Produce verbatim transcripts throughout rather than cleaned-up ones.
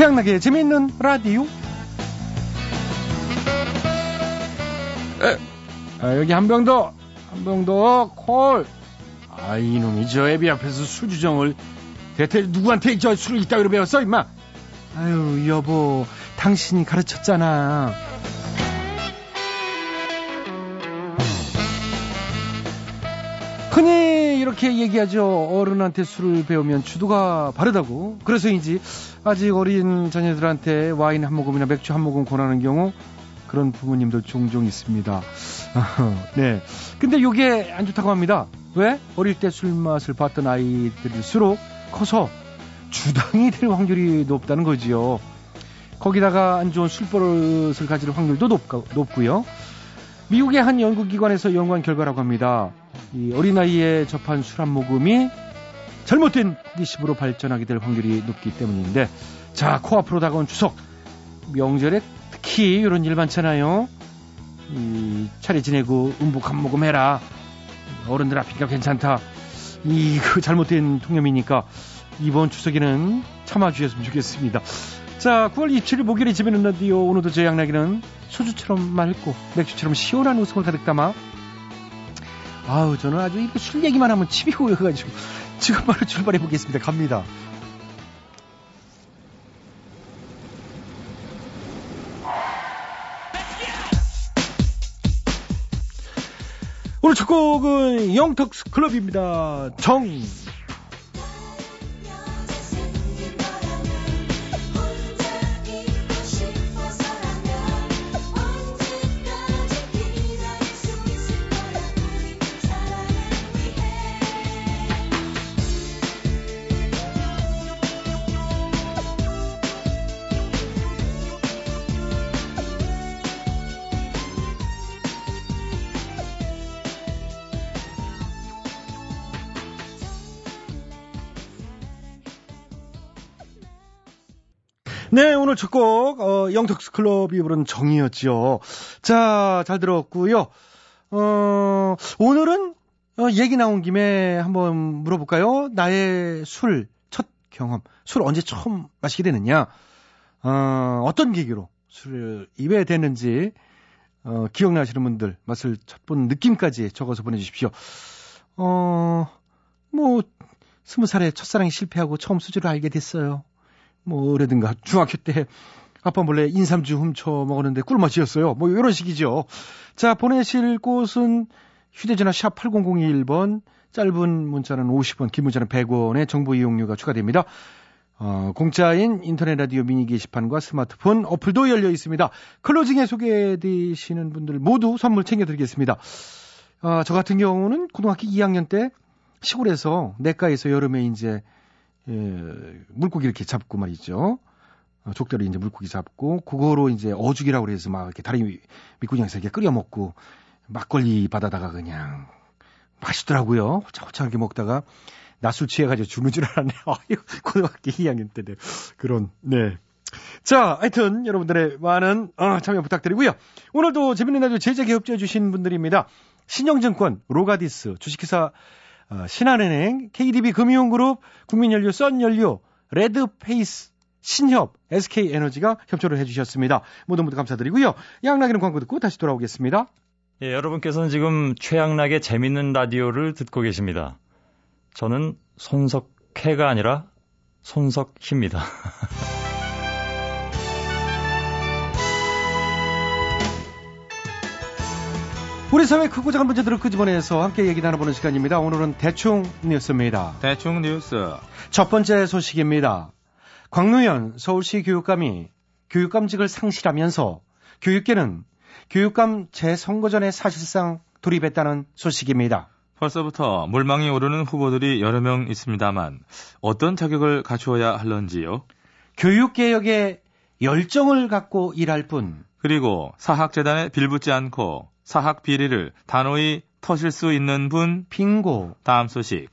최양락의 재미있는 라디오. 아, 여기 한 병 더, 한 병 더, 콜. 아, 이놈이 저 애비 앞에서 수주정을 대체 누구한테 저 술을 이따위로 배웠어, 임마. 아유, 여보, 당신이 가르쳤잖아. 흔히 이렇게 얘기하죠. 어른한테 술을 배우면 주도가 바르다고. 그래서인지 아직 어린 자녀들한테 와인 한 모금이나 맥주 한 모금 권하는 경우 그런 부모님도 종종 있습니다. 네. 근데 요게 안 좋다고 합니다. 왜? 어릴 때 술맛을 봤던 아이들일수록 커서 주당이 될 확률이 높다는 거지요. 거기다가 안 좋은 술버릇을 가질 확률도 높고, 높고요. 미국의 한 연구기관에서 연구한 결과라고 합니다. 이 어린아이에 접한 술 한 모금이 잘못된 호기심으로 발전하게 될 확률이 높기 때문인데, 자, 코앞으로 다가온 추석 명절에 특히 이런 일 많잖아요. 이 차례 지내고 음복 한 모금 해라, 어른들 앞이니까 괜찮다, 이거 잘못된 통념이니까 이번 추석에는 참아주셨으면 좋겠습니다. 자, 구월 이십칠일 목요일에 재미있는 라디오. 오늘도 저희 양락이는 소주처럼 맑고 맥주처럼 시원한 웃음을 가득 담아, 아우, 저는 아주 이렇게 술 얘기만 하면 침이 고여가지고 지금 바로 출발해 보겠습니다. 갑니다. 오늘 첫 곡은 영턱스 클럽입니다. 정. 네, 오늘 첫 곡, 어, 영턱스 클럽이 부른 정이었죠. 자, 잘 들었고요. 어, 오늘은, 어, 얘기 나온 김에 한번 물어볼까요? 나의 술, 첫 경험. 술 언제 처음 마시게 되느냐? 어, 어떤 계기로 술을 입에 댔는지, 어, 기억나시는 분들, 맛을 첫 본 느낌까지 적어서 보내주십시오. 어, 뭐, 스무 살에 첫사랑이 실패하고 처음 수주를 알게 됐어요. 뭐, 라든가, 중학교 때, 아빠 몰래 인삼주 훔쳐 먹었는데 꿀맛이었어요. 뭐, 이런 식이죠. 자, 보내실 곳은 휴대전화 샵 팔공공일 번, 짧은 문자는 오십 원, 긴 문자는 백 원의 정보 이용료가 추가됩니다. 어, 공짜인 인터넷 라디오 미니 게시판과 스마트폰 어플도 열려 있습니다. 클로징에 소개되시는 분들 모두 선물 챙겨드리겠습니다. 어, 저 같은 경우는 고등학교 이 학년 때 시골에서, 내과에서 여름에 이제 예, 물고기 이렇게 잡고 말이죠. 어, 족대로 이제 물고기 잡고, 그거로 이제 어죽이라고 그래서 막 이렇게 다리 밑구녕에서 이렇게 끓여 먹고, 막걸리 받아다가 그냥 맛있더라고요. 호차호차 이렇게 먹다가 낮술 취해가지고 죽는 줄 알았네. 아유, 고등학교 이 학년 때. 네. 그런, 네. 자, 하여튼 여러분들의 많은 어, 참여 부탁드리고요. 오늘도 재밌는 날도 제작에 협조해주신 분들입니다. 신영증권, 로가디스, 주식회사 어, 신한은행, 케이디비 금융그룹, 국민연료, 썬연료, 레드페이스, 신협, 에스케이에너지가 협조를 해주셨습니다. 모두 모두 감사드리고요. 양락이는 광고 듣고 다시 돌아오겠습니다. 예, 여러분께서는 지금 최양락의 재밌는 라디오를 듣고 계십니다. 저는 손석회가 아니라 손석희입니다. 우리 사회 크고 작은 문제들을 끄집어내서 함께 얘기 나눠보는 시간입니다. 오늘은 대충 뉴스입니다. 대충 뉴스. 첫 번째 소식입니다. 곽노현 서울시 교육감이 교육감직을 상실하면서 교육계는 교육감 재선거전에 사실상 돌입했다는 소식입니다. 벌써부터 물망이 오르는 후보들이 여러 명 있습니다만 어떤 자격을 갖추어야 할런지요? 교육개혁에 열정을 갖고 일할 뿐, 그리고 사학재단에 빌붙지 않고 사학 비리를 단호히 터실 수 있는 분, 빙고. 다음 소식.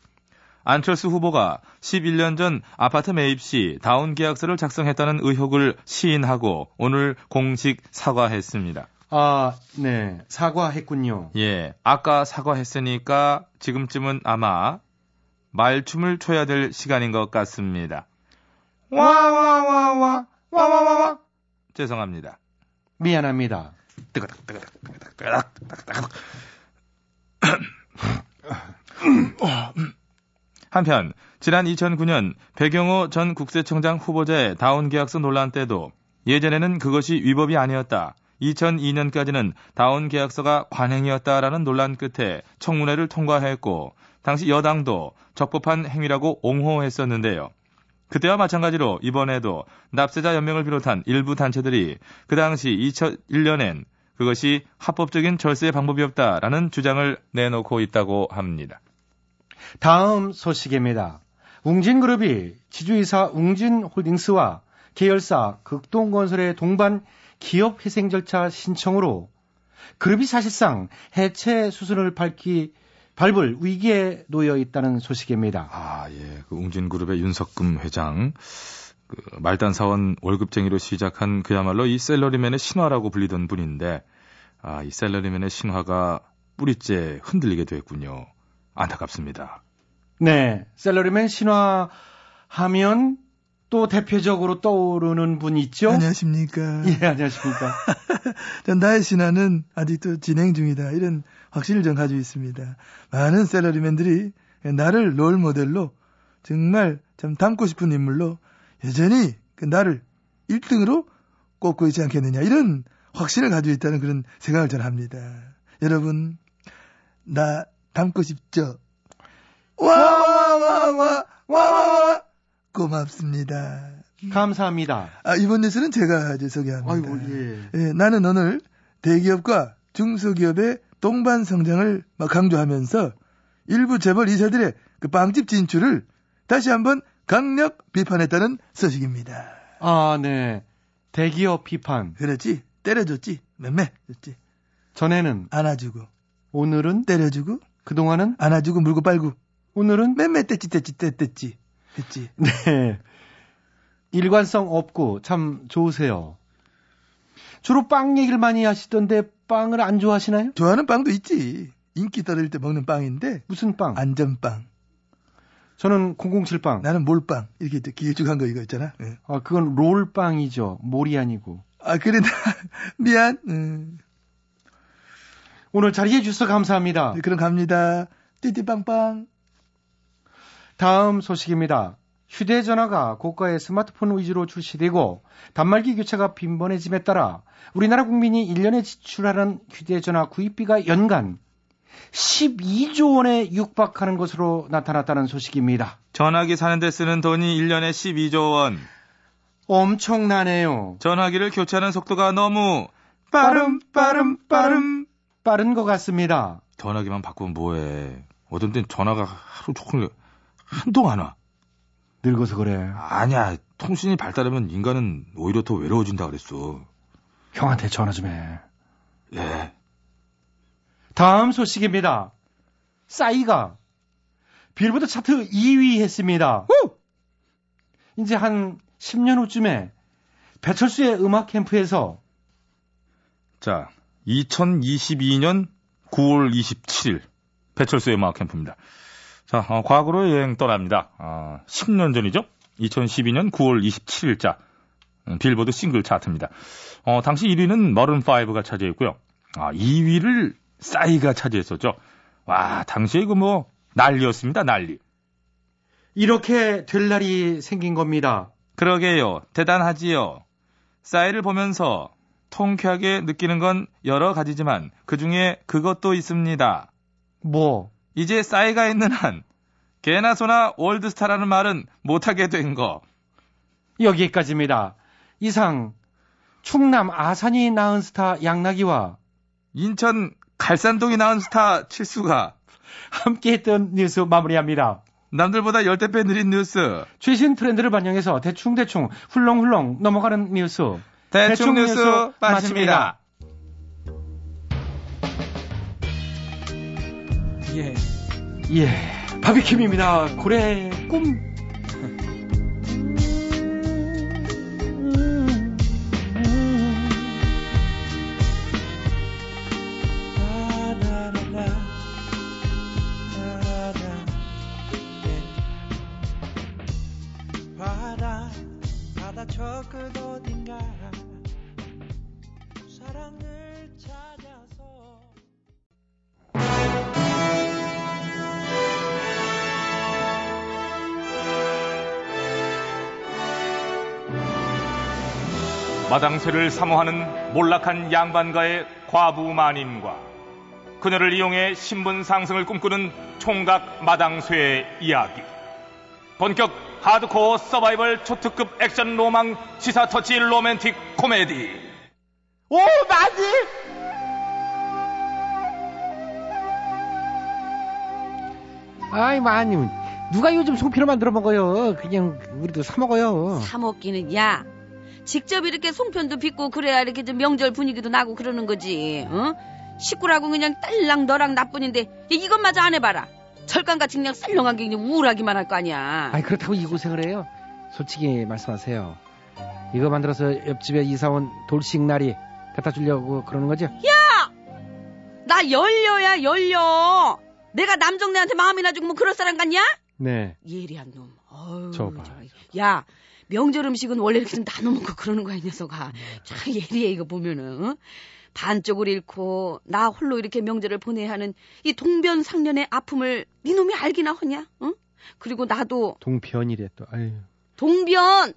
안철수 후보가 십일 년 전 아파트 매입 시 다운 계약서를 작성했다는 의혹을 시인하고 오늘 공식 사과했습니다. 아, 네. 사과했군요. 예. 아까 사과했으니까 지금쯤은 아마 말춤을 춰야 될 시간인 것 같습니다. 와와와와 와와와와. 죄송합니다. 미안합니다. 뜨거닥 뜨거닥 뜨거닥 뜨거닥 뜨거닥. 한편 지난 이천구 년 백영호 전 국세청장 후보자의 다운계약서 논란 때도 예전에는 그것이 위법이 아니었다, 이천이 년까지는 다운계약서가 관행이었다라는 논란 끝에 청문회를 통과했고 당시 여당도 적법한 행위라고 옹호했었는데요. 그때와 마찬가지로 이번에도 납세자 연맹을 비롯한 일부 단체들이 그 당시 이천일 년엔 그것이 합법적인 절세 방법이 없다라는 주장을 내놓고 있다고 합니다. 다음 소식입니다. 웅진그룹이 지주이사 웅진홀딩스와 계열사 극동건설의 동반 기업회생 절차 신청으로 그룹이 사실상 해체 수순을 밟기 밟을 위기에 놓여 있다는 소식입니다. 아, 예. 그 웅진그룹의 윤석금 회장, 그 말단 사원 월급쟁이로 시작한 그야말로 이 셀러리맨의 신화라고 불리던 분인데, 아, 이 셀러리맨의 신화가 뿌리째 흔들리게 됐군요. 안타깝습니다. 네, 셀러리맨 신화 하면 또 대표적으로 떠오르는 분 있죠? 안녕하십니까. 예, 안녕하십니까. 전 나의 신화는 아직도 진행 중이다, 이런 확신을 전 가지고 있습니다. 많은 셀러리맨들이 나를 롤모델로, 정말 참 닮고 싶은 인물로 여전히 나를 일 등으로 꼽고 있지 않겠느냐, 이런 확신을 가지고 있다는 그런 생각을 전 합니다. 여러분, 나 닮고 싶죠? 와와와와와와와. 고맙습니다. 감사합니다. 아, 이번 뉴스는 제가 이제 소개합니다. 아이고, 예. 예, 나는 오늘 대기업과 중소기업의 동반 성장을 막 강조하면서 일부 재벌 이사들의 그 빵집 진출을 다시 한번 강력 비판했다는 소식입니다. 아, 네. 대기업 비판. 그렇지. 때려줬지. 맴매줬지. 전에는 안아주고, 오늘은 때려주고, 그동안은 안아주고 물고 빨고, 오늘은 맴매 떼찌 떼찌 떼떼찌. 그치? 네. 일관성 없고 참 좋으세요. 주로 빵 얘기를 많이 하시던데 빵을 안 좋아하시나요? 좋아하는 빵도 있지. 인기 떨어질 때 먹는 빵인데. 무슨 빵? 안전빵. 저는 공공칠 빵. 나는 몰빵. 이렇게 길쭉한 거 이거 있잖아. 네. 아, 그건 롤빵이죠. 몰이 아니고. 아, 그래. 나 미안. 음. 오늘 자리해 주셔서 감사합니다. 네, 그럼 갑니다. 띠띠빵빵. 다음 소식입니다. 휴대전화가 고가의 스마트폰 위주로 출시되고 단말기 교체가 빈번해짐에 따라 우리나라 국민이 일 년에 지출하는 휴대전화 구입비가 연간 십이조 원에 육박하는 것으로 나타났다는 소식입니다. 전화기 사는 데 쓰는 돈이 일 년에 십이조 원. 엄청나네요. 전화기를 교체하는 속도가 너무 빠름 빠름 빠름 빠른 것 같습니다. 전화기만 바꾸면 뭐해. 어떤 때는 전화가 하루 종일 한동 안 와. 늙어서 그래. 아니야. 통신이 발달하면 인간은 오히려 더 외로워진다 그랬어. 형한테 전화 좀 해. 예. 다음 소식입니다. 싸이가 빌보드 차트 이 위 했습니다. 우! 이제 한 십 년 후쯤에 배철수의 음악 캠프에서, 자, 이천이십이 년 구월 이십칠일 배철수의 음악 캠프입니다. 자, 어, 과거로 여행 떠납니다. 어, 십 년 전이죠? 이천십이 년 구월 이십칠일자 음, 빌보드 싱글 차트입니다. 어, 당시 일 위는 머른파이브가 차지했고요. 아, 이 위를 싸이가 차지했었죠. 와, 당시에 이거 뭐 난리였습니다, 난리. 이렇게 될 날이 생긴 겁니다. 그러게요. 대단하지요. 싸이를 보면서 통쾌하게 느끼는 건 여러 가지지만 그중에 그것도 있습니다. 뭐? 이제 싸이가 있는 한 개나 소나 월드스타라는 말은 못하게 된 거. 여기까지입니다. 이상 충남 아산이 낳은 스타 양락이와 인천 갈산동이 낳은 스타 칠수가 함께했던 뉴스 마무리합니다. 남들보다 열댓 배 느린 뉴스. 최신 트렌드를 반영해서 대충대충 훌렁훌렁 넘어가는 뉴스. 대충, 대충 뉴스, 뉴스 마칩니다. 마칩니다. 예, 예, 바비킴입니다. 고래 꿈. 바다 바다 저 끝 마당쇠를 사모하는 몰락한 양반가의 과부 마님과 그녀를 이용해 신분 상승을 꿈꾸는 총각 마당쇠의 이야기. 본격 하드코어 서바이벌 초특급 액션 로망 시사 터치 로맨틱 코미디. 오, 마님! 아이 마님, 누가 요즘 송피로 만들어 먹어요? 그냥 우리도 사 먹어요. 사 먹기는 야, 직접 이렇게 송편도 빚고 그래야 이렇게 좀 명절 분위기도 나고 그러는 거지. 어? 식구라고 그냥 딸랑 너랑 나뿐인데 이것마저 안 해봐라. 철강같이 그냥 썰렁한 게 그냥 우울하기만 할 거 아니야. 아이 그렇다고 이 고생을 해요? 솔직히 말씀하세요. 이거 만들어서 옆집에 이사온 돌싱나리 갖다 주려고 그러는 거죠? 야! 나 열려야 열려! 내가 남정네한테 마음이나 주고 뭐 그럴 사람 같냐? 네. 예리한 놈. 어우, 저거 봐. 야, 명절 음식은 원래 이렇게 좀 나눠 먹고 그러는 거야, 이 녀석아. 참 예리해, 이거 보면은. 어? 반쪽을 잃고 나 홀로 이렇게 명절을 보내야 하는 이 동변상련의 아픔을 네 놈이 알기나 하냐? 응? 그리고 나도. 동변이래 또. 아유. 동변.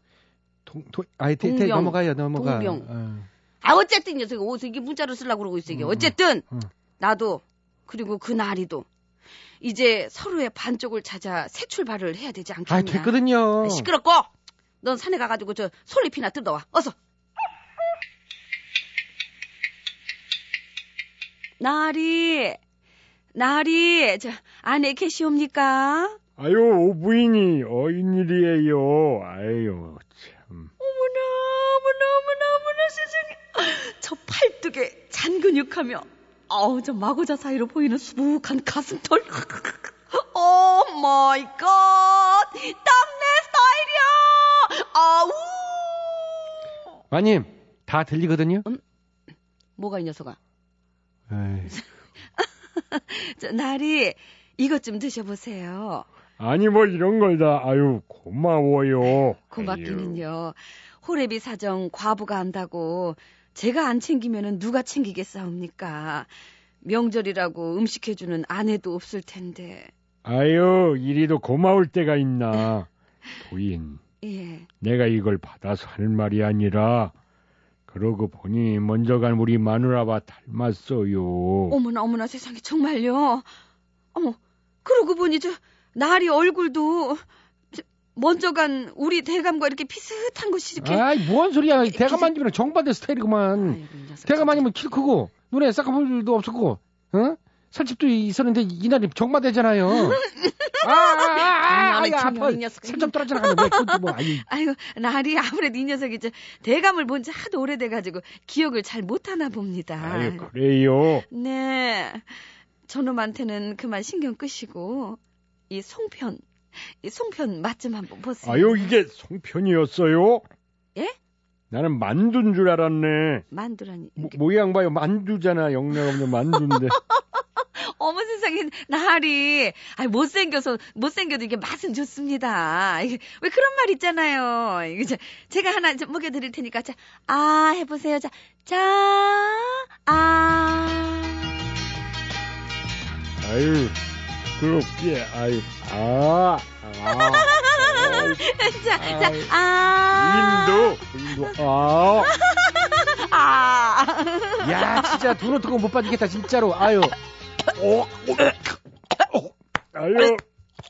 동, 동, 아이, 대 넘어가요, 넘어가. 동병. 아유. 아, 어쨌든 이 녀석이 어디서 이게 문자로 쓰려고 그러고 있어, 이게. 음, 어쨌든. 음. 나도. 그리고 그 나리도. 이제 서로의 반쪽을 찾아 새 출발을 해야 되지 않겠냐? 아, 됐거든요. 시끄럽고, 넌 산에 가가지고 저 솔잎이나 뜯어와. 어서. 나리, 나리, 저 안에 계시옵니까? 아유, 부인이 어인일이에요. 아유, 참. 어머나, 어머나, 어머나, 어머나, 세상에. 저 팔뚝에 잔근육하며. 아우, 저 마고자 사이로 보이는 수북한 가슴털. 오 마이 갓, 딱 내 스타일이야. 아우. 마님, 다 들리거든요. 음, 뭐가 이 녀석아? 저 나리, 이것 좀 드셔보세요. 아니 뭐 이런 걸 다. 아유, 고마워요. 고맙기는요. 호래비 사정 과부가 한다고. 제가 안 챙기면은 누가 챙기겠사옵니까? 명절이라고 음식해주는 아내도 없을 텐데. 아유, 이리도 고마울 때가 있나. 부인. 예. 내가 이걸 받아서 할 말이 아니라 그러고 보니 먼저 간 우리 마누라와 닮았어요. 어머나 어머나, 세상에, 정말요? 어머, 그러고 보니 저 나리 얼굴도 먼저 간 우리 대감과 이렇게 비슷한 것이 이렇게. 아이, 뭔 소리야. 이, 대감 아니면 기세... 정반대 스타일이구만. 아이고, 대감 아니면 키 크고 눈에 쌍꺼풀도 없었고, 어? 살집도 있었는데 이날이 정반대잖아요. 아, 아, 아, 아니, 아니, 아, 아파. 살점 떨어지나 가네. 뭐, 아이고, 나리 아무래도 이 녀석이 이제 대감을 본 지 하도 오래돼가지고 기억을 잘 못하나 봅니다. 아유, 그래요? 네. 저놈한테는 그만 신경 끄시고 이 송편. 이 송편 맛 좀 한번 보세요. 아유, 이게 송편이었어요? 예? 나는 만두인 줄 알았네. 만두라니. 모, 모양 봐요. 만두잖아. 영락 없는 만두인데. 어머 세상에, 나리. 아이, 못생겨서, 못생겨도 이게 맛은 좋습니다. 이게, 왜 그런 말 있잖아요. 이게 저, 제가 하나 좀 먹여드릴 테니까, 자, 아, 해보세요. 자, 자, 아. 아유. 그렇게, 아이, 아, 아. 자, 자, 아. 인도, 인도, 아. 아. 야, 진짜 돈 어떻게 못 받겠다, 진짜로. 아유. 오, 오. 아유,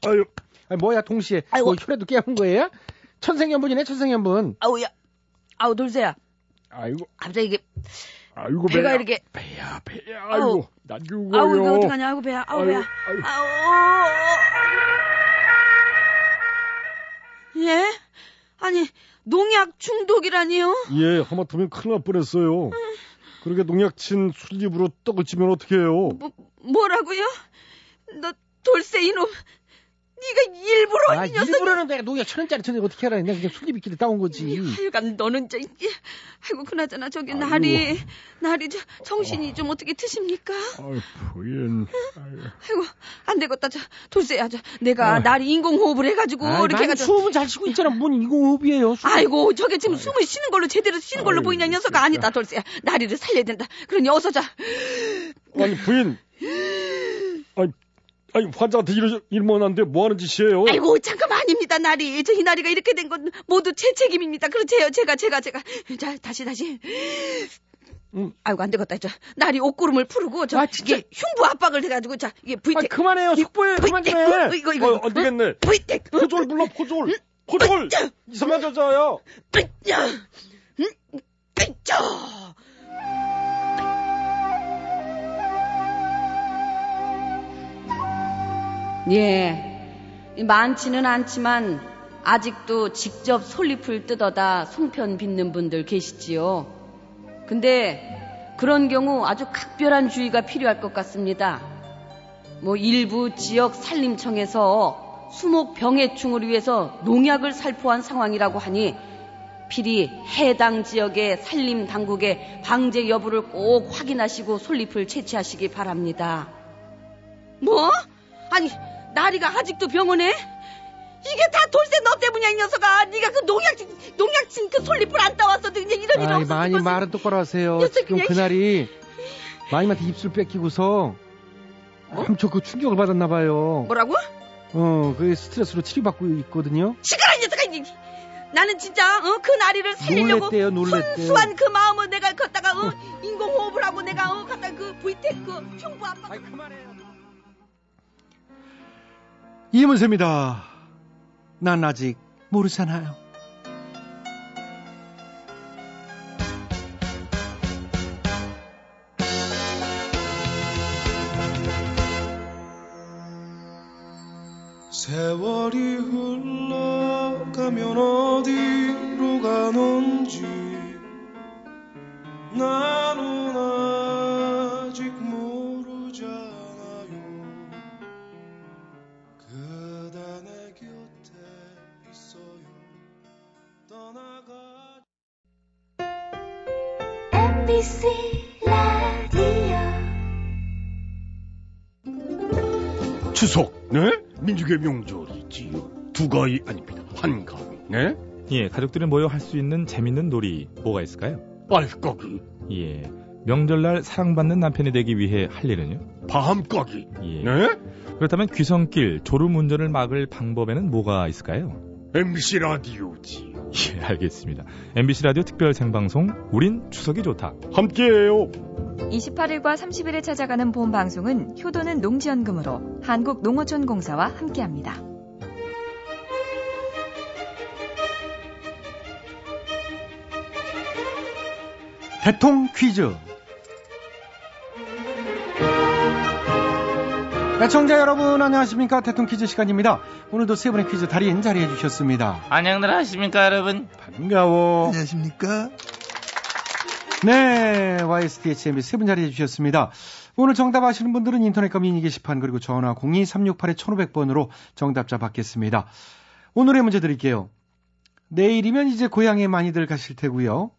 아유. 아니, 뭐야, 동시에. 아유. 뭐, 혈에도 깨운 거예요? 천생연분이네, 천생연분. 아우, 야. 아우, 돌쇠야. 아이고. 갑자기 이게. 아이고, 배가 배야. 이렇게 배야 배야. 아이고, 아우. 나 죽어요. 아우, 이거 어떡하냐. 아이고 배야. 아우, 아유, 배야. 아유. 아우. 예? 아니, 농약 중독이라니요? 예, 하마터면 큰일 날 뻔했어요. 음. 그렇게 농약 친 술집으로 떡을 치면 어떡해요? 뭐, 뭐라고요? 너 돌쇠 이놈, 네가 일부러. 아, 이 녀석이... 일부러는 내가 농약 천 원짜리 천에 어떻게 알아? 내가 그냥 술집 있길래 따온 거지. 하여간 너는 저, 아이고, 그나저나 저기 아이고. 나리, 나리 저 정신이 어. 좀 어떻게 트십니까? 아유, 부인. 아이고, 안 되겠다. 저 돌쇠야, 저 내가 아유. 나리 인공호흡을 해가지고 아유, 이렇게 해가지고. 수업은 잘 쉬고 있잖아. 뭔 인공호흡이에요? 수업. 아이고, 저게 지금 아유. 숨을 쉬는 걸로 제대로 쉬는 걸로 아유, 보이냐, 녀석아. 아니다, 돌쇠야. 나리를 살려야 된다. 그러니 어서 자. 아니, 부인. 아니. 아니, 환자한테 이러, 이러면 안 돼. 뭐 하는 짓이에요? 아이고, 잠깐만, 아닙니다, 나리. 저희 나리가 이렇게 된 건 모두 제 책임입니다. 그렇지요. 제가, 제가, 제가. 자, 다시, 다시. 음. 아이고, 안 되겠다. 저, 나리 옷구름을 풀고, 저, 아, 진짜. 이게 흉부 압박을 해가지고, 자, 이게 브이텍. 아, 그만해요. 속보예요. 그만 좀 해. 이거, 이거. 어, 안 되겠네. 브이텍. 포졸 불러, 포졸. 포졸. 이상한 여자야. 삐짜. 삐짜. 예, 많지는 않지만 아직도 직접 솔잎을 뜯어다 송편 빚는 분들 계시지요. 근데 그런 경우 아주 각별한 주의가 필요할 것 같습니다. 뭐 일부 지역 산림청에서 수목 병해충을 위해서 농약을 살포한 상황이라고 하니 필히 해당 지역의 산림당국의 방제 여부를 꼭 확인하시고 솔잎을 채취하시기 바랍니다. 뭐? 아니, 나리가 아직도 병원에? 이게 다 돌쇠 너 때문이야, 이 녀석아. 네가 그 농약, 농약친 그 솔잎을 안 따왔어도 이제 이런 일이 없어. 많이 말은 똑바로 하세요. 지금 그냥... 그날이 마님한테 입술 뺏기고서 어? 엄청 그 충격을 받았나 봐요. 뭐라고? 어, 그게 스트레스로 치료받고 있거든요. 시끄러워, 이 녀석아. 이, 나는 진짜 어, 그 나리를 살리려고 놀랬대요, 놀랬대요. 순수한 그 마음을 내가 걷다가 어, 어. 인공호흡을 하고 내가 어, 갖다 그 브이텍 그 흉부 압박. 아이, 그만해요. 이문세입니다. 난 아직 모르잖아요. 세월이 흘러가면 어디로 가는지 나는 아직 모르잖아. 엠비씨 라디오 추석, 네? 민족의 명절이지요. 두가위 아닙니다. 한가위, 네? 예, 가족들이 모여 할 수 있는 재밌는 놀이 뭐가 있을까요? 빨까기. 예, 명절날 사랑받는 남편이 되기 위해 할 일은요? 밤까기. 예. 네? 그렇다면 귀성길, 졸음운전을 막을 방법에는 뭐가 있을까요? 엠비씨 라디오지. 예, 알겠습니다. 엠비씨 라디오 특별 생방송 우린 추석이 좋다. 함께해요. 이십팔 일과 삼십 일에 찾아가는 본 방송은 효도는 농지연금으로 한국농어촌공사와 함께합니다. 대통 퀴즈. 시청자 여러분 안녕하십니까. 대통퀴즈 시간입니다. 오늘도 세 분의 퀴즈 달인 자리해 주셨습니다. 안녕들 하십니까 여러분. 반가워. 안녕하십니까. 네, 와이에스디에이치엠비 세 분 자리해 주셨습니다. 오늘 정답 아시는 분들은 인터넷과 미니 게시판 그리고 전화 공이 삼육팔에 천오백 번으로 정답자 받겠습니다. 오늘의 문제 드릴게요. 내일이면 이제 고향에 많이들 가실 테고요.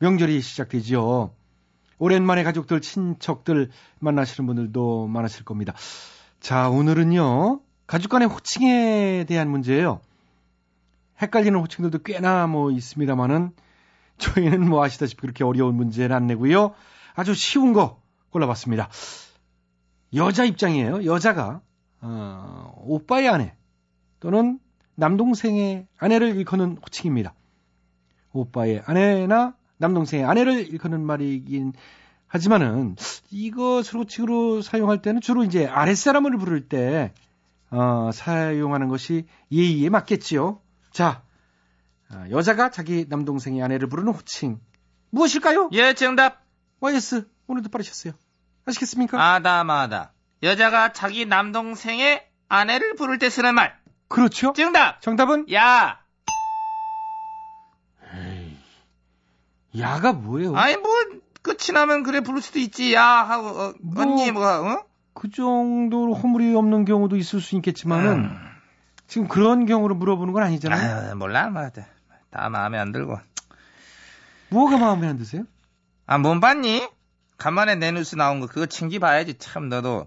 명절이 시작되지요. 오랜만에 가족들, 친척들 만나시는 분들도 많으실 겁니다. 자, 오늘은요, 가족 간의 호칭에 대한 문제예요. 헷갈리는 호칭들도 꽤나 뭐 있습니다만은, 저희는 뭐 아시다시피 그렇게 어려운 문제는 안 내고요. 아주 쉬운 거 골라봤습니다. 여자 입장이에요. 여자가, 어, 오빠의 아내 또는 남동생의 아내를 일컫는 호칭입니다. 오빠의 아내나 남동생의 아내를 일컫는 말이긴 하지만은 이것을 호칭으로 사용할 때는 주로 이제 아랫사람을 부를 때 어, 사용하는 것이 예의에 맞겠지요. 자, 여자가 자기 남동생의 아내를 부르는 호칭 무엇일까요? 예, 정답. 와이에스 오늘도 빠르셨어요. 아시겠습니까? 아다마다. 여자가 자기 남동생의 아내를 부를 때 쓰는 말. 그렇죠. 정답. 정답은? 야. 야가 뭐예요? 아니 뭐 끝이 나면 그래 부를 수도 있지. 야 하고 어, 뭐, 언니 뭐가 어? 그 정도로 허물이 없는 경우도 있을 수 있겠지만은 음. 지금 그런 경우로 물어보는 건 아니잖아요. 아, 몰라 뭐, 다 마음에 안 들고. 뭐가 마음에 안 드세요? 아, 못 봤니? 간만에 내 뉴스 나온 거 그거 챙기 봐야지. 참 너도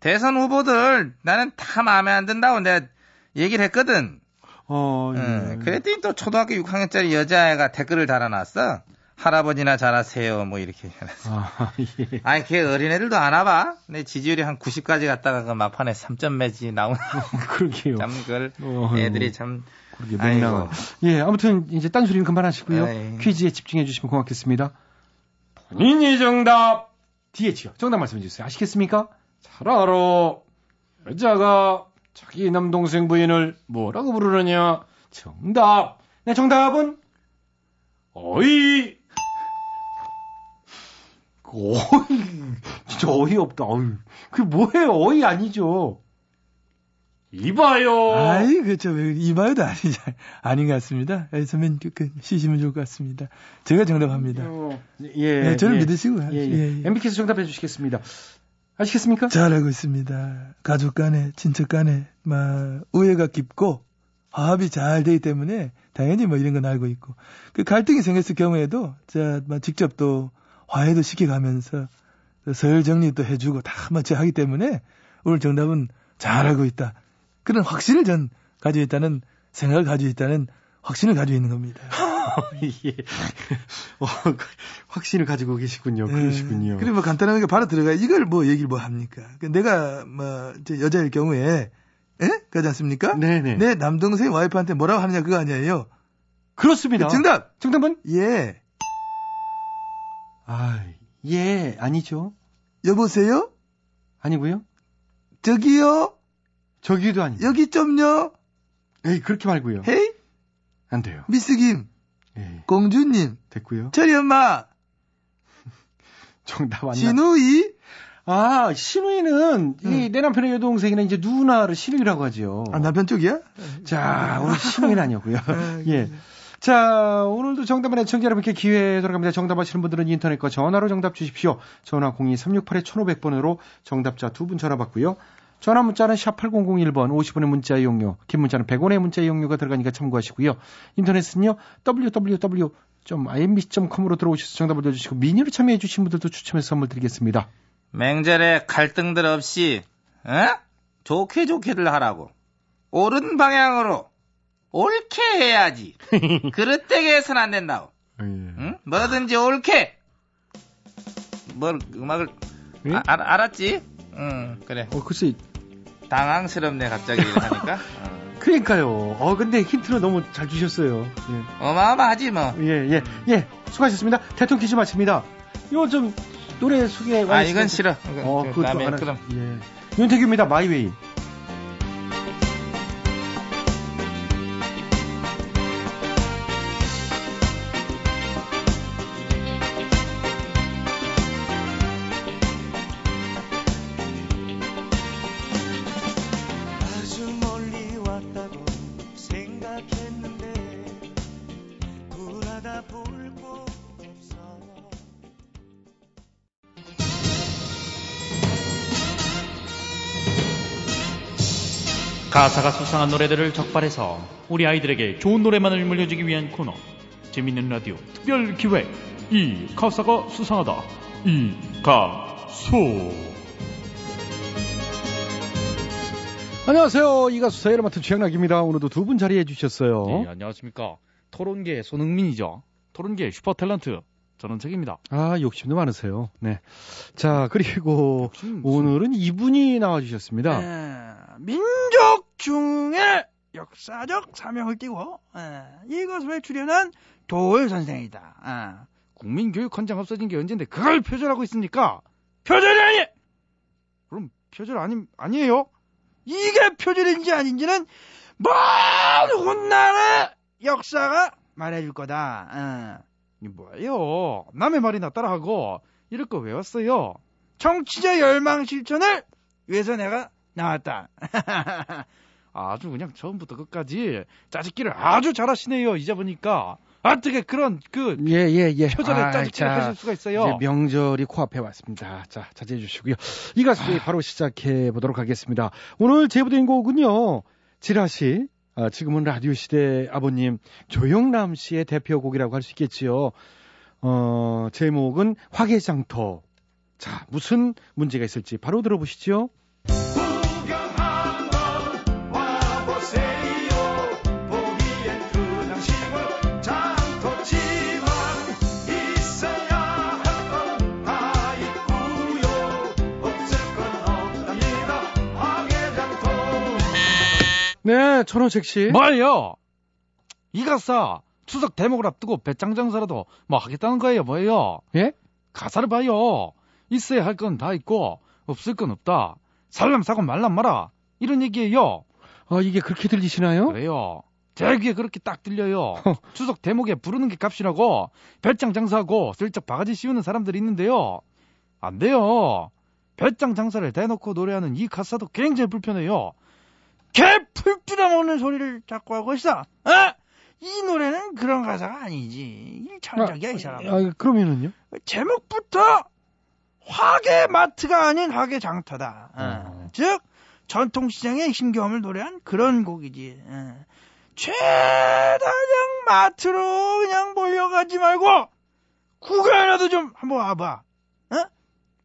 대선 후보들 나는 다 마음에 안 든다고 내가 얘기를 했거든. 어, 예. 음, 그랬더니 또 초등학교 육 학년짜리 여자애가 댓글을 달아놨어. 할아버지나 잘하세요. 뭐 이렇게. 아, 예. 아니 걔 어린애들도 안 와봐. 내 지지율이 한 구십까지 갔다가 그 마판에 삼 점 매지 나오는. 그러게요. 참 그걸 어, 애들이 참. 그러게 맥락. 예, 아무튼 이제 딴소리는 그만하시고요. 에이. 퀴즈에 집중해 주시면 고맙겠습니다. 본인이 정답. 디에이치요. 정답 말씀해 주세요. 아시겠습니까? 잘 알아. 여자가 자기 남동생 부인을 뭐라고 부르느냐. 정답. 네, 정답은 어이. 어이, 진짜 어이없다. 어이. 그게 뭐예요? 어이 아니죠. 이봐요. 아이, 그렇죠. 이봐요도 아니죠. 아닌 것 같습니다. 선배님, 그, 쉬시면 좋을 것 같습니다. 제가 정답합니다. 어, 예. 네, 저를 예, 믿으시고요. 예, 예. 예, 예. 엠비씨에서 정답해 주시겠습니다. 아시겠습니까? 잘 알고 있습니다. 가족 간에, 친척 간에, 막, 우애가 깊고, 화합이 잘 되기 때문에, 당연히 뭐 이런 건 알고 있고, 그 갈등이 생겼을 경우에도, 제가 막 직접 또, 화해도 시켜가면서 서열 정리도 해주고 다 맞춰 하기 때문에 오늘 정답은 잘하고 있다. 그런 확신을 전 가지고 있다는 생각을 가지고 있다는 확신을 가지고 있는 겁니다. 예. 어, 확신을 가지고 계시군요. 예. 그러시군요. 그리고 뭐 간단하게 바로 들어가. 이걸 뭐 얘기를 뭐 합니까? 내가 뭐 여자일 경우에 에? 그러지 않습니까? 네네. 내 남동생 와이프한테 뭐라고 하느냐 그거 아니에요? 그렇습니다. 그 정답. 정답은? 예. 아, 예, 아니죠. 여보세요? 아니고요. 저기요? 저기도 아니고. 여기 좀요? 에이, 그렇게 말고요. 헤이? 안 돼요. 미스김. 예. 공주님. 됐고요. 철이 엄마. 정답 아니야. 신우이? 아, 신우이는 응. 이 내 남편의 여동생이나 이제 누나를 신우이라고 하죠. 아, 남편 쪽이야? 자, 우리 신우이는 아니었고요. 예. 자, 오늘도 정답은 애청자 여러분께 기회 돌아갑니다. 정답 아시는 분들은 인터넷과 전화로 정답 주십시오. 전화 공이 삼육팔에 천오백 번으로 정답자 두 분 전화 받고요. 전화 문자는 샵 팔공공일 번 오십 원의 문자 이용료, 긴 문자는 백 원의 문자 이용료가 들어가니까 참고하시고요. 인터넷은요. 더블유 더블유 더블유 점 아이엠비씨 점 컴으로 들어오셔서 정답 올려주시고 미니로 참여해 주신 분들도 추첨해서 선물 드리겠습니다. 맹절에 갈등들 없이 에? 좋게 좋게를 하라고. 옳은 방향으로. 옳게 해야지. 그릇되게 해서는 안 된다고. 응? 뭐든지 옳게. 뭘 음악을 예? 아, 알, 알았지? 응, 그래. 어, 글쎄 당황스럽네 갑자기 하니까. 어. 그러니까요. 어, 근데 힌트를 너무 잘 주셨어요. 예. 어마어마하지 뭐. 예, 예, 예. 수고하셨습니다. 대통령 퀴즈 마칩니다. 이거 좀 노래 소개. 아, 이건 싫어. 어, 그 다음에 하나, 그럼. 예. 윤태규입니다. 마이웨이. 가사가 수상한 노래들을 적발해서 우리 아이들에게 좋은 노래만을 물려주기 위한 코너 재밌는 라디오 특별 기획 이 가사가 수상하다 이 가수. 안녕하세요, 이 가수 사회를 맡은 최양락입니다. 오늘도 두 분 자리해 주셨어요. 네, 안녕하십니까. 토론계의 손흥민이죠. 토론계의 슈퍼탤런트 전원책입니다. 아, 욕심도 많으세요. 네. 자, 그리고 욕심, 오늘은 이분이 나와주셨습니다. 에, 민족 중의 역사적 사명을 띠고 에, 이것을 출연한 도울 선생이다. 에. 국민교육 헌장 없어진 게 언젠데 그걸 표절하고 있습니까? 표절이 아니! 그럼 표절 아니, 아니에요? 이게 표절인지 아닌지는 먼 훗날의 역사가 말해줄 거다. 에. 뭐예요? 남의 말이나 따라하고 이럴 거 왜 왔어요? 정치자 열망 실천을 위해서 내가 나왔다. 아주 그냥 처음부터 끝까지 짜집기를 아주 잘하시네요. 이제 보니까 어떻게 그런 그 예, 예, 예. 표절의 아, 짜집기를 하실 수가 있어요. 이제 명절이 코앞에 왔습니다. 자, 자제해 주시고요. 이 가수들이 아. 바로 시작해 보도록 하겠습니다. 오늘 제보된 곡은요. 지라시 아, 지금은 라디오 시대 아버님 조영남 씨의 대표곡이라고 할 수 있겠지요. 어, 제목은 화개장터. 자, 무슨 문제가 있을지 바로 들어보시죠. 보기엔 그냥 시골 장터지만 이 네, 천호책 씨. 뭘요? 이가사 추석 대목을 앞두고 배짱 장사라도 뭐 하겠다는 거예요, 뭐예요? 예? 가사를 봐요. 있어야 할 건 다 있고 없을 건 없다. 살람 사고 말람 마라. 이런 얘기예요. 아, 이게 그렇게 들리시나요? 그래요. 제 귀에 그렇게 딱 들려요. 추석 대목에 부르는 게 값이라고 배짱 장사하고 슬쩍 바가지 씌우는 사람들이 있는데요. 안 돼요. 배짱 장사를 대놓고 노래하는 이 가사도 굉장히 불편해요. 개풀뿌려 먹는 소리를 자꾸 하고 있어. 어? 이 노래는 그런 가사가 아니지. 이 창작이야, 아, 이 사람. 아, 그러면은요? 제목부터 화개마트가 아닌 화개장터다. 어. 즉 전통시장의 힘겨움을 노래한 그런 곡이지. 어. 최다량 마트로 그냥 몰려가지 말고 구경이라도 좀 한번 와봐. 어?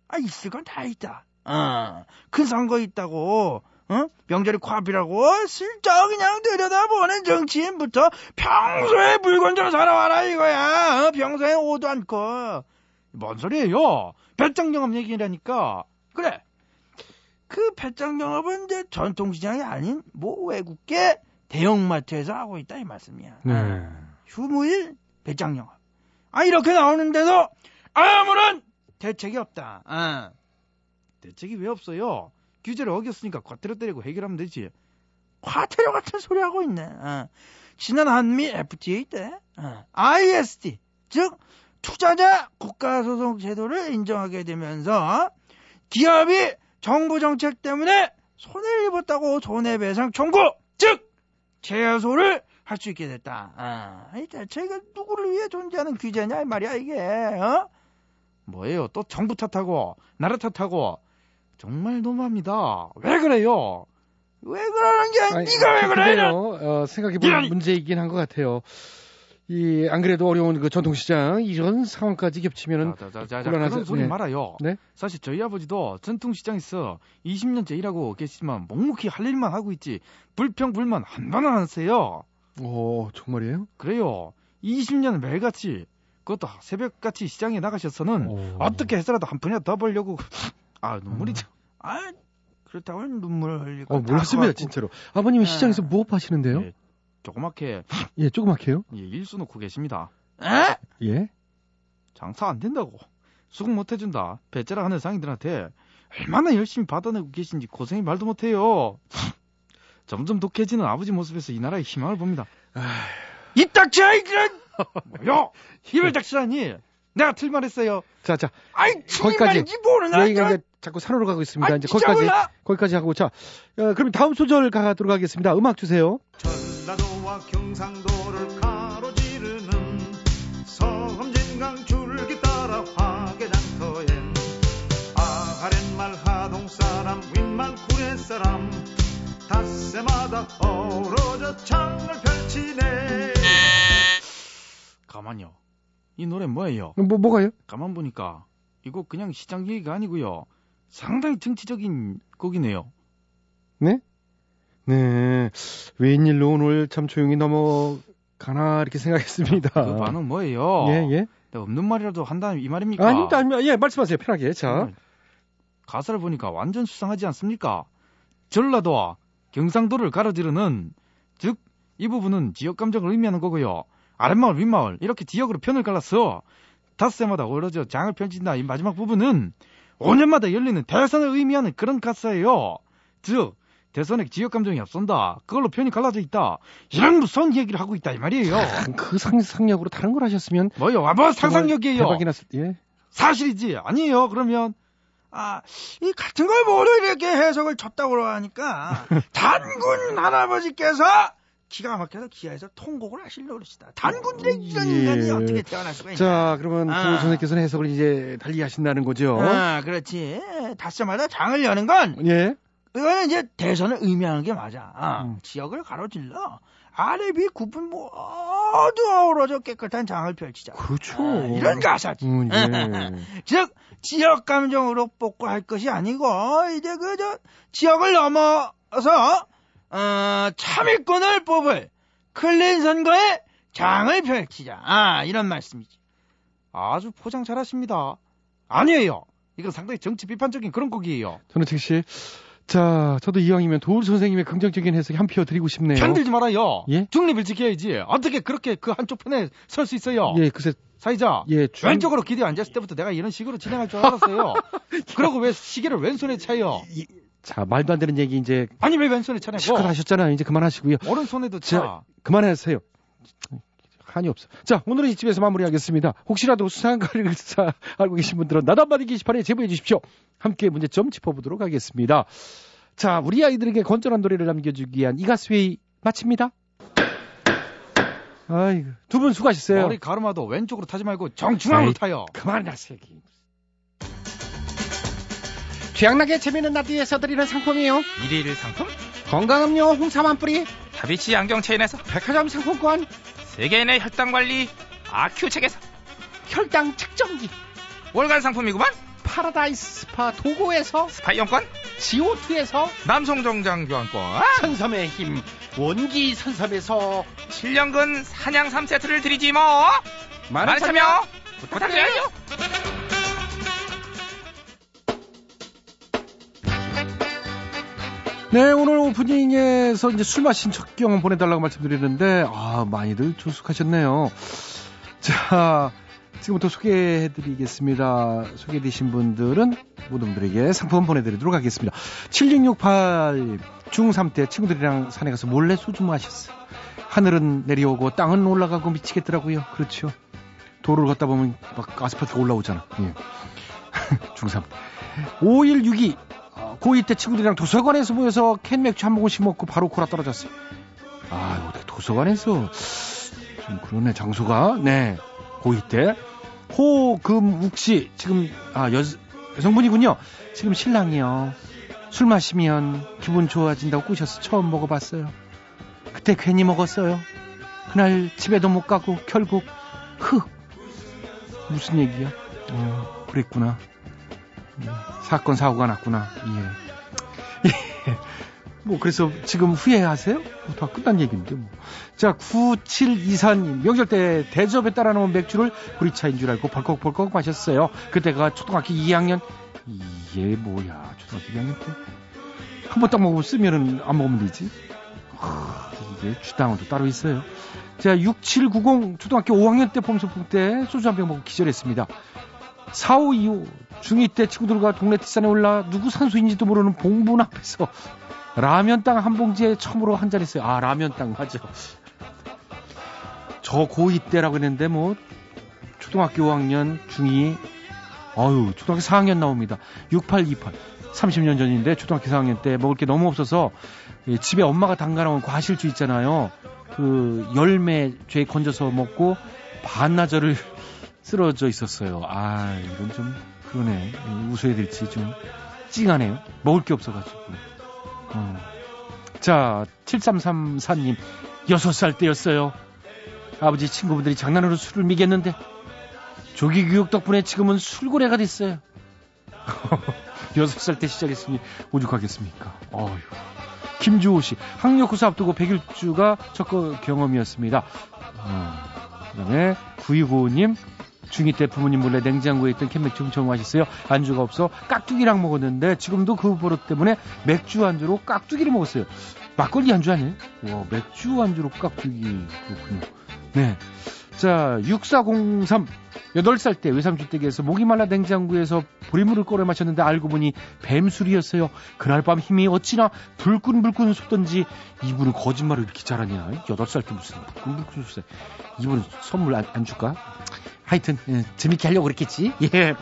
아, 있을 건 다 있다. 어. 큰 선거 있다고. 어? 명절이 코앞이라고 슬쩍 그냥 들여다보는 정치인부터 평소에 물건 좀 사러 와라 이거야. 어? 평소에 오도 않고. 뭔 소리예요? 배짱영업 얘기라니까. 그래, 그 배짱영업은 이제 전통시장이 아닌 뭐 외국계 대형마트에서 하고 있다 이 말씀이야. 네. 휴무일 배짱영업. 아, 이렇게 나오는데도 아무런 대책이 없다. 아. 대책이 왜 없어요? 규제를 어겼으니까 과태료 때리고 해결하면 되지. 과태료 같은 소리 하고 있네. 어. 지난 한미 에프티에이 때 어. 아이에스디, 즉 투자자 국가소송 제도를 인정하게 되면서 기업이 정부 정책 때문에 손해를 입었다고 손해배상 청구, 즉 제소를 할 수 있게 됐다. 어. 이 대체가 누구를 위해 존재하는 규제냐 이 말이야 이게. 어? 뭐예요? 또 정부 탓하고 나라 탓하고. 정말 너무합니다. 왜 그래요? 왜 그러는 게 아니, 네가 왜 그래요? 어, 생각해보면 이런... 문제이긴 한 것 같아요. 이 안 그래도 어려운 그 전통시장 이런 상황까지 겹치면은 곤란하죠. 그런 소리 네. 말아요. 네? 사실 저희 아버지도 전통시장에서 이십 년째 일하고 계시지만 묵묵히 할 일만 하고 있지 불평불만 한번 안 하세요. 오, 정말이에요? 그래요. 이십 년 매일같이, 그것도 새벽같이 시장에 나가셔서는 오. 어떻게 해서라도 한 푼이라도 더 벌려고. 아, 눈물이 참. 음. 아, 그렇다고 눈물을 흘리고. 어, 몰랐습니다, 진짜로. 아버님이 네. 시장에서 무엇 하시는데요? 예, 조그맣게. 예, 조그맣게요? 예, 일수 놓고 계십니다. 에? 예? 장사 안 된다고. 수긍 못 해준다. 배째라 하는 상인들한테 얼마나 열심히 받아내고 계신지 고생이 말도 못해요. 점점 독해지는 아버지 모습에서 이 나라의 희망을 봅니다. 아휴... 입 닥쳐, 이 그런! 뭐요? 입을 닥치라니! 내가 틀말했어요. 자, 자, 아이, 거기까지. 여기가 이제 자꾸 산으로 가고 있습니다. 아이, 이제 거기까지, 몰라? 거기까지 하고. 자, 어, 그럼 다음 소절 가도록 하겠습니다. 음악 주세요. 전라도와 경상도를 가로지르는 서금진강 줄기 따라 화개장터엔 아하렛말 하동 사람 윗만 구렛 사람 닷새마다 어우러져 창을 펼치네. 가만요. 이 노래 뭐예요? 뭐, 뭐가요? 가만 보니까 이거 그냥 시장 얘기가 아니고요. 상당히 정치적인 곡이네요. 네? 네. 웬일로 오늘 참 조용히 넘어가나 이렇게 생각했습니다. 그 반응 뭐예요? 예, 예. 내가 없는 말이라도 한다는 이 말입니까? 아닙니다, 아닙니다. 예, 말씀하세요. 편하게. 자. 가사를 보니까 완전 수상하지 않습니까? 전라도와 경상도를 가로지르는, 즉 이 부분은 지역 감정을 의미하는 거고요. 아랫마을, 윗마을 이렇게 지역으로 편을 갈라서 닷새마다 어우러져 장을 펼친다. 이 마지막 부분은 오 년마다 열리는 대선을 의미하는 그런 가사예요. 즉 대선에 지역 감정이 앞선다. 그걸로 편이 갈라져 있다. 이런 무서운 얘기를 하고 있다 이 말이에요. 그 상상력으로 다른 걸 하셨으면. 뭐요? 와봐, 상상력이에요. 대박이 났을 때. 예. 사실이지 아니에요. 그러면 아, 이 같은 걸 모두 이렇게 해석을 쳤다고 하니까 단군 할아버지께서 기가 막혀서 기아에서 통곡을 하시려고 그러시다. 단군들의 이런 인간이 예. 어떻게 태어날 수가 있나. 자, 그러면 아. 그 선생님께서는 해석을 이제 달리 하신다는 거죠. 아, 그렇지. 닷새마다 장을 여는 건 예. 이거는 이제 대선을 의미하는 게 맞아. 아, 음. 지역을 가로질러 아래 위 굽은 모두 어우러져 깨끗한 장을 펼치자. 그렇죠. 아, 이런 가사지. 음, 예. 즉 지역 감정으로 뽑고 할 것이 아니고 이제 그 저 지역을 넘어서 어, 참일권을 뽑을 클린 선거에 장을 펼치자. 아, 이런 말씀이지. 아주 포장 잘하십니다. 아니에요. 이건 상당히 정치 비판적인 그런 곡이에요. 저는 즉시 자, 저도 이왕이면 도울 선생님의 긍정적인 해석에 한 표 드리고 싶네요. 편들지 말아요. 예? 중립을 지켜야지. 어떻게 그렇게 그 한쪽 편에 설 수 있어요? 예, 글쎄. 사이자, 예, 중... 왼쪽으로 기대 앉았을 때부터 내가 이런 식으로 진행할 줄 알았어요. 그러고 왜 시계를 왼손에 차요? 이... 자, 말도 안 되는 얘기 이제. 아니, 왜 왼손에 차냐고. 시끄러 하셨잖아요. 이제 그만하시고요. 오른손에도 차. 자, 그만하세요. 한이 없어. 자, 오늘은 이쯤에서 마무리하겠습니다. 혹시라도 수상한 거를 알고 계신 분들은 나단바리 게시판에 제보해 주십시오. 함께 문제점 짚어보도록 하겠습니다. 자, 우리 아이들에게 건전한 노래를 남겨주기 위한 이가스웨이 마칩니다. 아이고, 두 분 수고하셨어요. 머리 가르마도 왼쪽으로 타지 말고 정중앙으로 타요. 그만하세요. 최양락의 재미있는 라디오에서 드리는 상품이에요. 일일 상품? 건강음료 홍삼 한 뿌리. 다비치 안경 체인에서 백화점 상품권. 세계인의 혈당관리 아큐책에서 혈당 측정기. 월간 상품이구만. 파라다이스 스파 도고에서 스파 이용권. 지오투에서 남성정장 교환권. 선섬의 힘 원기 선섬에서 칠 년근 사냥 삼 세트를 드리지 뭐. 많은, 많은 참여, 참여 부탁드려요. 네, 오늘 오프닝에서 이제 술 마신 첫 경험 보내달라고 말씀드리는데, 아, 많이들 조숙하셨네요. 자, 지금부터 소개해드리겠습니다. 소개되신 분들은 모든 분들에게 상품 보내드리도록 하겠습니다. 칠육육팔 중삼 때 친구들이랑 산에 가서 몰래 소주 마셨어요. 하늘은 내려오고 땅은 올라가고 미치겠더라고요. 그렇죠. 도로를 걷다 보면 막 아스팔트가 올라오잖아. 예. 중삼 때. 오일육이 고이 때 친구들이랑 도서관에서 모여서 캔 맥주 한 모금씩 먹고 바로 골아 떨어졌어요. 아, 어떻게 도서관에서 좀 그러네, 장소가. 네, 고이 때 호금욱씨 지금 아 여, 여성분이군요. 지금 신랑이요, 술 마시면 기분 좋아진다고 꼬셔서 처음 먹어봤어요. 그때 괜히 먹었어요. 그날 집에도 못 가고 결국 흐 무슨 얘기야? 어, 그랬구나. 사건 사고가 났구나. 예. 예. 뭐 그래서 지금 후회하세요? 다 끝난 얘기인데 뭐. 자, 구칠이사님 명절 때 대접에 따라 놓은 맥주를 보리차인 줄 알고 벌컥벌컥 마셨어요. 그때가 초등학교 이 학년. 이게 뭐야, 초등학교 이 학년 때 한 번 딱 먹으면 쓰면은 안 먹으면 되지. 하, 이게 주당도 따로 있어요. 자, 육칠구공 초등학교 오 학년 때 봄소풍 때 소주 한 병 먹고 기절했습니다. 사오이오 중이 때 친구들과 동네 뒷산에 올라 누구 산소인지도 모르는 봉분 앞에서 라면 땅 한 봉지에 처음으로 한 잔 했어요. 아, 라면 땅 맞아. 저 고이 때라고 했는데 뭐 초등학교 오 학년 중이, 아유, 초등학교 사 학년 나옵니다. 육팔이팔 삼십 년 전인데 초등학교 사 학년 때 먹을 게 너무 없어서 집에 엄마가 담가놓은 과실주 있잖아요. 그 열매 죄 건져서 먹고 반나절을 쓰러져 있었어요. 아, 이건 좀 그러네. 웃어야 될지 좀 찡하네요. 먹을 게 없어가지고. 어. 자, 칠삼삼사님 여섯 살 때였어요. 아버지 친구분들이 장난으로 술을 미겠는데 조기 교육 덕분에 지금은 술고래가 됐어요. 여섯 살 때 시작했으니 오죽하겠습니까. 어휴. 김주호씨 학력고사 앞두고 백일주가 첫 경험이었습니다. 어. 그 다음에 구이구오님 중이 때 부모님 몰래 냉장고에 있던 캔맥주 훔쳐 마셨어요. 안주가 없어 깍두기랑 먹었는데 지금도 그 버릇 때문에 맥주 안주로 깍두기를 먹었어요. 막걸리 안주 아니에요? 와, 맥주 안주로 깍두기. 그렇군요. 네. 자, 육사공삼 여덟 살 때 외삼촌 댁에서 목이 말라 냉장고에서 보리물을 꺼내 마셨는데 알고 보니 뱀술이었어요. 그날 밤 힘이 어찌나 불끈불끈 솟던지. 이분은 거짓말을 이렇게 잘하냐. 여덟 살 때 무슨 불끈불끈 솟아요. 이분은 선물 안, 안 줄까? 하여튼 예, 재밌게 하려고 그랬겠지. 예.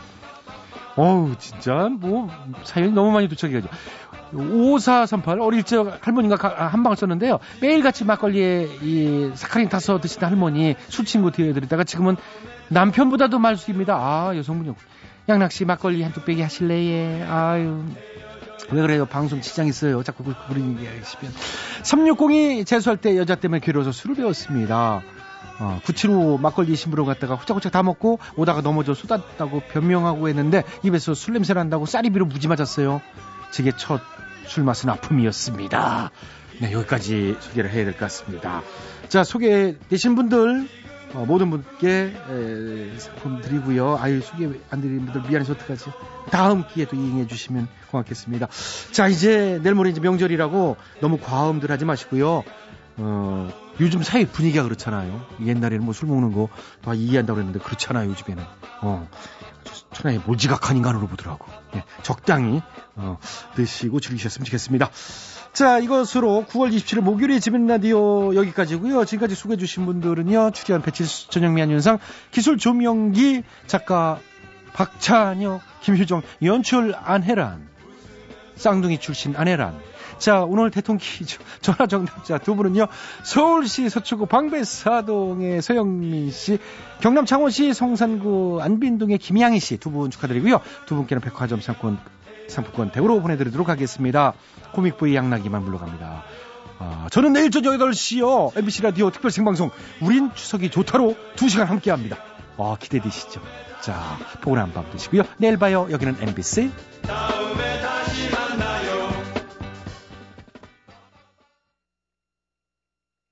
어우, 진짜 뭐 사연이 너무 많이 도착해 가지고. 오사삼팔 어릴 적 할머니가 한 방을 썼는데요. 매일같이 막걸리에 이 사카린 타서 드시던 할머니 술친구 대해드리다가 지금은 남편보다도 말수입니다. 아, 여성분이요. 양락씨 막걸리 한두 빼기 하실래요? 아유, 왜 그래요? 방송 지장 있어요. 자꾸 그런 얘기 하시면. 삼육공이 재수할 때 여자 때문에 괴로워서 술을 배웠습니다. 어, 구칠오 막걸리 심부름 갔다가 후짝후짝 다 먹고 오다가 넘어져 쏟았다고 변명하고 했는데 입에서 술 냄새 난다고 쌀이비로 무지 맞았어요. 제게 첫 술 맛은 아픔이었습니다. 네, 여기까지 소개를 해야 될 것 같습니다. 자, 소개되신 분들 어, 모든 분께 에, 상품 드리고요. 아유, 소개 안 드리는 분들 미안해서 어떡하지. 다음 기회에 또 이행해 주시면 고맙겠습니다. 자, 이제 내일 모레 이제 명절이라고 너무 과음들 하지 마시고요. 어, 요즘 사회 분위기가 그렇잖아요. 옛날에는 뭐 술 먹는 거 다 이해한다고 그랬는데 그렇지 않아요, 요즘에는. 어, 천하의 몰지각한 인간으로 보더라고. 네, 적당히 어, 드시고 즐기셨으면 좋겠습니다. 자, 이것으로 구월 이십칠일 목요일에 지민 라디오 여기까지고요. 지금까지 소개해 주신 분들은요. 출연 배칠수, 전영미, 안윤상, 기술 조명기, 작가 박찬혁, 김효정, 연출 안혜란, 쌍둥이 출신 안혜란. 자, 오늘 대통령 퀴즈 전화 정답자 두 분은요. 서울시 서초구 방배사동의 서영민 씨, 경남 창원시 성산구 안빈동의 김양희 씨 두 분 축하드리고요. 두 분께는 백화점 상권 상품권 댁으로 보내드리도록 하겠습니다. 코믹부의 양락이만 물러갑니다. 아, 저는 내일 저녁 여덟 시요 엠비씨 라디오 특별 생방송 우린 추석이 좋다로 두 시간 함께합니다. 아, 기대되시죠? 자, 포근한 밤 되시고요. 내일 봐요. 여기는 엠비씨.